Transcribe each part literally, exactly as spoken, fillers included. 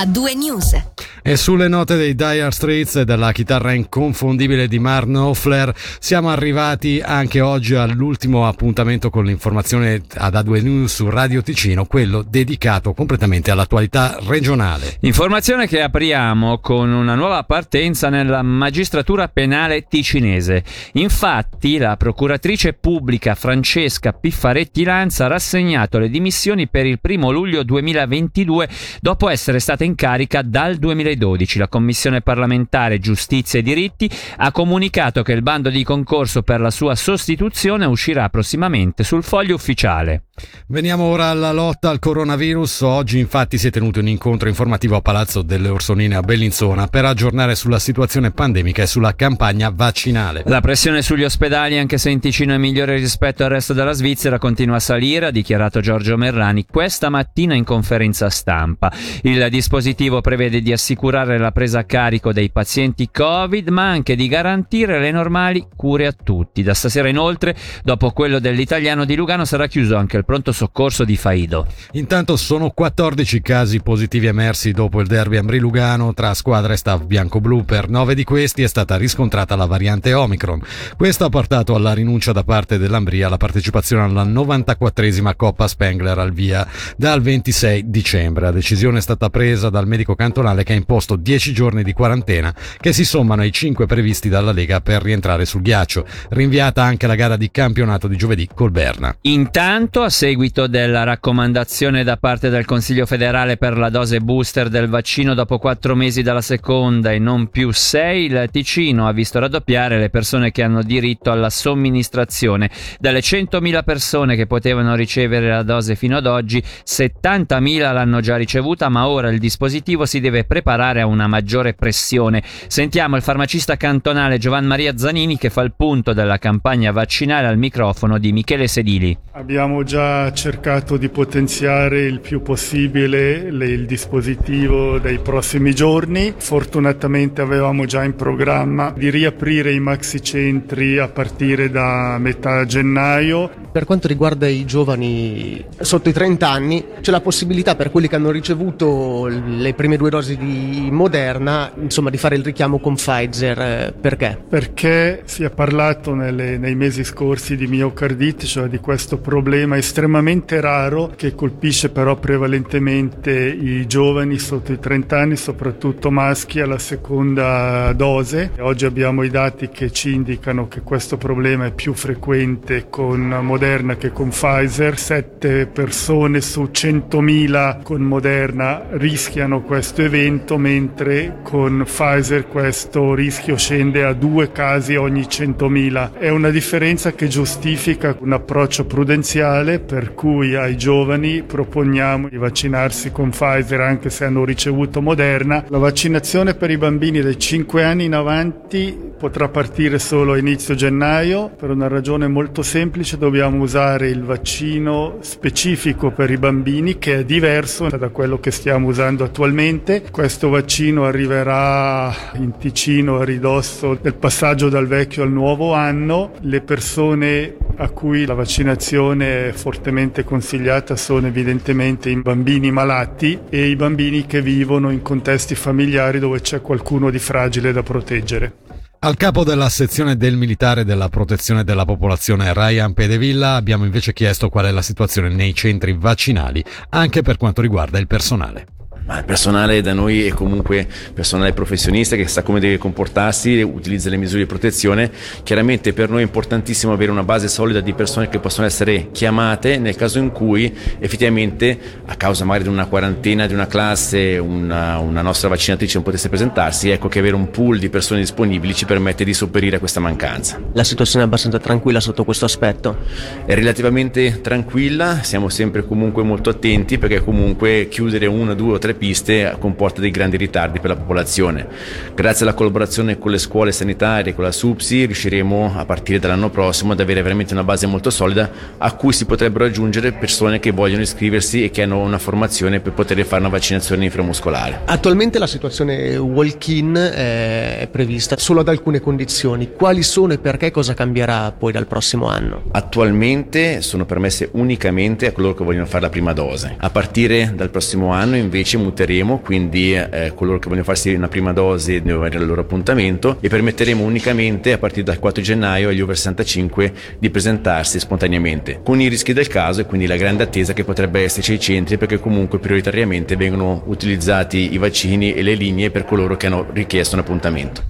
a due news. E sulle note dei Dire Straits e della chitarra inconfondibile di Mark Noffler siamo arrivati anche oggi all'ultimo appuntamento con l'informazione ad A due News su Radio Ticino, quello dedicato completamente all'attualità regionale. Informazione che apriamo con una nuova partenza nella magistratura penale ticinese. Infatti la procuratrice pubblica Francesca Piffaretti Lanza ha rassegnato le dimissioni per il primo luglio duemilaventidue dopo essere stata in carica dal duemiladodici. La Commissione parlamentare Giustizia e Diritti ha comunicato che il bando di concorso per la sua sostituzione uscirà prossimamente sul foglio ufficiale. Veniamo ora alla lotta al coronavirus. Oggi infatti si è tenuto un incontro informativo a Palazzo delle Orsonine a Bellinzona per aggiornare sulla situazione pandemica e sulla campagna vaccinale. La pressione sugli ospedali, anche se in Ticino è migliore rispetto al resto della Svizzera, continua a salire, ha dichiarato Giorgio Merlani questa mattina in conferenza stampa. Il dispositivo prevede di assicurare la presa a carico dei pazienti Covid, ma anche di garantire le normali cure a tutti. Da stasera inoltre, dopo quello dell'italiano di Lugano, sarà chiuso anche il pronto soccorso di Faido. Intanto sono quattordici casi positivi emersi dopo il derby Ambri Lugano tra squadra e staff bianco-blu. Per nove di questi è stata riscontrata la variante Omicron. Questo ha portato alla rinuncia da parte dell'Ambri alla partecipazione alla novantaquattresima Coppa Spengler al via dal ventisei dicembre. La decisione è stata presa dal medico cantonale che ha imposto dieci giorni di quarantena che si sommano ai cinque previsti dalla Lega per rientrare sul ghiaccio. Rinviata anche la gara di campionato di giovedì col Berna. Intanto, a seguito della raccomandazione da parte del Consiglio federale per la dose booster del vaccino dopo quattro mesi dalla seconda e non più sei, il Ticino ha visto raddoppiare le persone che hanno diritto alla somministrazione. Dalle centomila persone che potevano ricevere la dose fino ad oggi, settantamila l'hanno già ricevuta, ma ora il dispositivo si deve preparare a una maggiore pressione. Sentiamo il farmacista cantonale Giovanni Maria Zanini, che fa il punto della campagna vaccinale al microfono di Michele Sedili. Abbiamo già cercato di potenziare il più possibile le, il dispositivo dei prossimi giorni. Fortunatamente avevamo già in programma di riaprire i maxicentri a partire da metà gennaio. Per quanto riguarda i giovani sotto i trenta anni, c'è la possibilità per quelli che hanno ricevuto le prime due dosi di Moderna, insomma, di fare il richiamo con Pfizer. Perché? Perché si è parlato nelle, nei mesi scorsi di miocardite, cioè di questo problema estremamente estremamente raro che colpisce però prevalentemente i giovani sotto i trenta anni, soprattutto maschi, alla seconda dose. Oggi abbiamo i dati che ci indicano che questo problema è più frequente con Moderna che con Pfizer. sette persone su centomila con Moderna rischiano questo evento, mentre con Pfizer questo rischio scende a due casi ogni centomila. È una differenza che giustifica un approccio prudenziale, per cui ai giovani proponiamo di vaccinarsi con Pfizer anche se hanno ricevuto Moderna. La vaccinazione per i bambini dai cinque anni in avanti potrà partire solo a inizio gennaio per una ragione molto semplice: dobbiamo usare il vaccino specifico per i bambini che è diverso da quello che stiamo usando attualmente. Questo vaccino arriverà in Ticino a ridosso del passaggio dal vecchio al nuovo anno. Le persone a cui la vaccinazione è fortemente consigliata sono evidentemente i bambini malati e i bambini che vivono in contesti familiari dove c'è qualcuno di fragile da proteggere. Al capo della sezione del militare della protezione della popolazione Ryan Pedevilla abbiamo invece chiesto qual è la situazione nei centri vaccinali anche per quanto riguarda il personale. Ma il personale da noi è comunque personale professionista che sa come deve comportarsi, utilizza le misure di protezione. Chiaramente per noi è importantissimo avere una base solida di persone che possono essere chiamate nel caso in cui effettivamente, a causa magari di una quarantena, di una classe, una, una nostra vaccinatrice non potesse presentarsi. Ecco che avere un pool di persone disponibili ci permette di sopperire a questa mancanza. La situazione è abbastanza tranquilla sotto questo aspetto? È relativamente tranquilla, siamo sempre comunque molto attenti perché comunque chiudere una, due o tre piste comporta dei grandi ritardi per la popolazione. Grazie alla collaborazione con le scuole sanitarie, con la SUPSI, riusciremo a partire dall'anno prossimo ad avere veramente una base molto solida a cui si potrebbero aggiungere persone che vogliono iscriversi e che hanno una formazione per poter fare una vaccinazione inframuscolare. Attualmente la situazione walk-in è prevista solo ad alcune condizioni. Quali sono e perché cosa cambierà poi dal prossimo anno? Attualmente sono permesse unicamente a coloro che vogliono fare la prima dose. A partire dal prossimo anno invece muteremo, quindi eh, coloro che vogliono farsi una prima dose devono avere il loro appuntamento, e permetteremo unicamente a partire dal quattro gennaio agli over sessantacinque di presentarsi spontaneamente, con i rischi del caso e quindi la grande attesa che potrebbe esserci ai centri, perché comunque prioritariamente vengono utilizzati i vaccini e le linee per coloro che hanno richiesto un appuntamento.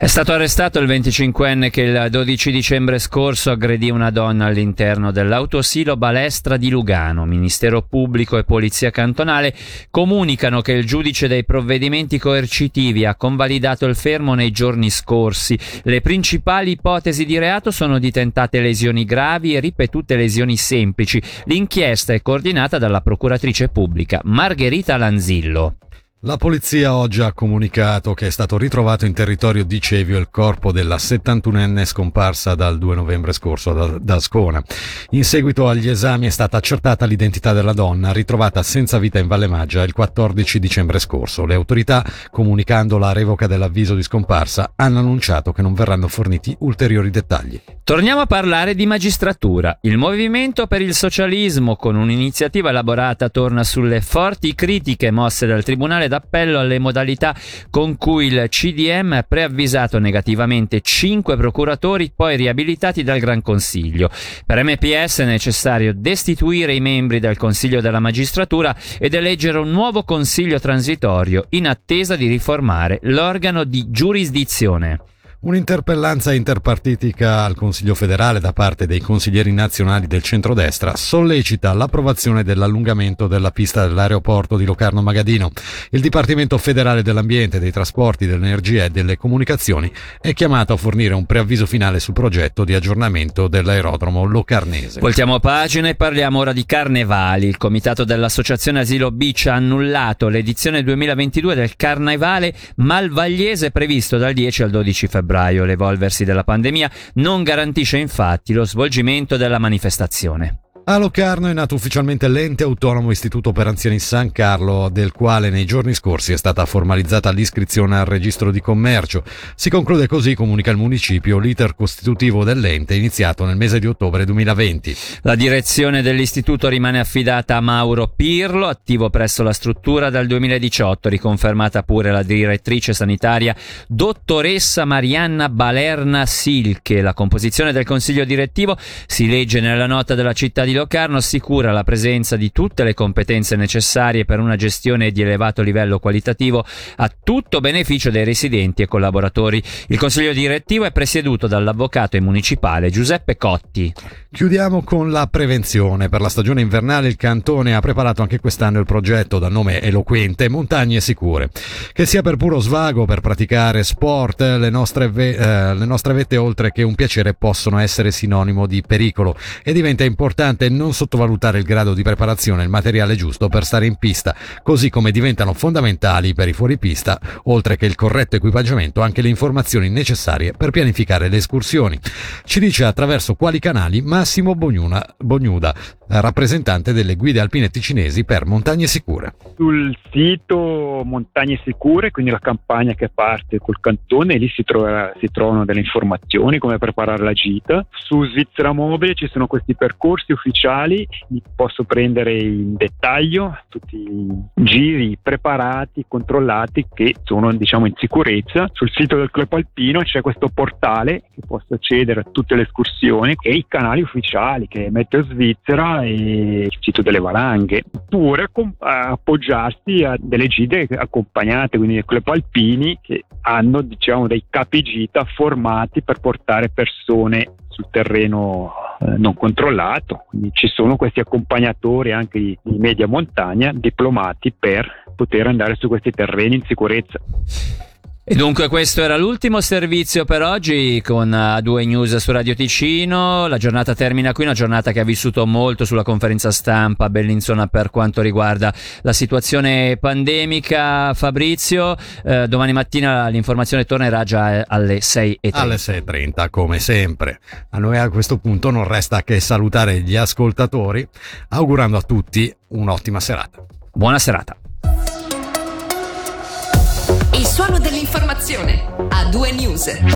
È stato arrestato il venticinquenne che il dodici dicembre scorso aggredì una donna all'interno dell'autosilo Balestra di Lugano. Ministero Pubblico e Polizia Cantonale comunicano che il giudice dei provvedimenti coercitivi ha convalidato il fermo nei giorni scorsi. Le principali ipotesi di reato sono di tentate lesioni gravi e ripetute lesioni semplici. L'inchiesta è coordinata dalla procuratrice pubblica Margherita Lanzillo. La polizia oggi ha comunicato che è stato ritrovato in territorio di Cevio il corpo della settantunenne scomparsa dal due novembre scorso ad Ascona. In seguito agli esami è stata accertata l'identità della donna, ritrovata senza vita in Valle Maggia il quattordici dicembre scorso. Le autorità, comunicando la revoca dell'avviso di scomparsa, hanno annunciato che non verranno forniti ulteriori dettagli. Torniamo a parlare di magistratura. Il Movimento per il Socialismo, con un'iniziativa elaborata, torna sulle forti critiche mosse dal Tribunale d'appello alle modalità con cui il C D M ha preavvisato negativamente cinque procuratori poi riabilitati dal Gran Consiglio. Per M P S è necessario destituire i membri del Consiglio della Magistratura ed eleggere un nuovo Consiglio transitorio in attesa di riformare l'organo di giurisdizione. Un'interpellanza interpartitica al Consiglio federale da parte dei consiglieri nazionali del centrodestra sollecita l'approvazione dell'allungamento della pista dell'aeroporto di Locarno Magadino. Il Dipartimento federale dell'Ambiente, dei Trasporti, dell'Energia e delle Comunicazioni è chiamato a fornire un preavviso finale sul progetto di aggiornamento dell'aerodromo locarnese. Voltiamo pagina e parliamo ora di carnevali. Il comitato dell'associazione Asilo Beach ha annullato l'edizione duemilaventidue del carnevale malvagliese previsto dal dieci al dodici febbraio. L'evolversi della pandemia non garantisce infatti lo svolgimento della manifestazione. A Locarno è nato ufficialmente l'ente autonomo Istituto per Anziani San Carlo, del quale nei giorni scorsi è stata formalizzata l'iscrizione al registro di commercio. Si conclude così, comunica il municipio, l'iter costitutivo dell'ente iniziato nel mese di ottobre duemilaventi. La direzione dell'istituto rimane affidata a Mauro Pirlo, attivo presso la struttura dal duemiladiciotto, riconfermata pure la direttrice sanitaria dottoressa Marianna Balerna Silche. La composizione del consiglio direttivo, si legge nella nota della città di Locarno, assicura la presenza di tutte le competenze necessarie per una gestione di elevato livello qualitativo a tutto beneficio dei residenti e collaboratori. Il consiglio direttivo è presieduto dall'avvocato e municipale Giuseppe Cotti. Chiudiamo con la prevenzione. Per la stagione invernale il Cantone ha preparato anche quest'anno il progetto dal nome eloquente Montagne Sicure. Che sia per puro svago, per praticare sport, le nostre, ve- eh, le nostre vette oltre che un piacere possono essere sinonimo di pericolo, e diventa importante non sottovalutare il grado di preparazione e il materiale giusto per stare in pista, così come diventano fondamentali per i fuoripista, oltre che il corretto equipaggiamento, anche le informazioni necessarie per pianificare le escursioni. Ci dice attraverso quali canali Massimo Bognuda, rappresentante delle Guide Alpine Ticinesi per Montagne Sicure. Sul sito Montagne Sicure, quindi la campagna che parte col cantone, lì si, troverà, si trovano delle informazioni come preparare la gita. Su Svizzera Mobile ci sono questi percorsi ufficiali, li posso prendere in dettaglio, tutti i giri preparati, controllati, che sono diciamo in sicurezza. Sul sito del Club Alpino c'è questo portale che posso accedere a tutte le escursioni e i canali ufficiali che è Meteo Svizzera e il sito delle valanghe, oppure appoggiarsi a delle gite accompagnate, quindi dei club alpini che hanno diciamo dei capigita formati per portare persone sul terreno eh, non controllato. Quindi ci sono questi accompagnatori anche di, di media montagna diplomati per poter andare su questi terreni in sicurezza. E dunque questo era l'ultimo servizio per oggi con A due News su Radio Ticino. La giornata termina qui, una giornata che ha vissuto molto sulla conferenza stampa Bellinzona per quanto riguarda la situazione pandemica. Fabrizio, eh, domani mattina l'informazione tornerà già alle sei e trenta. Alle sei e trenta come sempre. A noi a questo punto non resta che salutare gli ascoltatori, augurando a tutti un'ottima serata. Buona serata. Il suono dell'informazione A due News.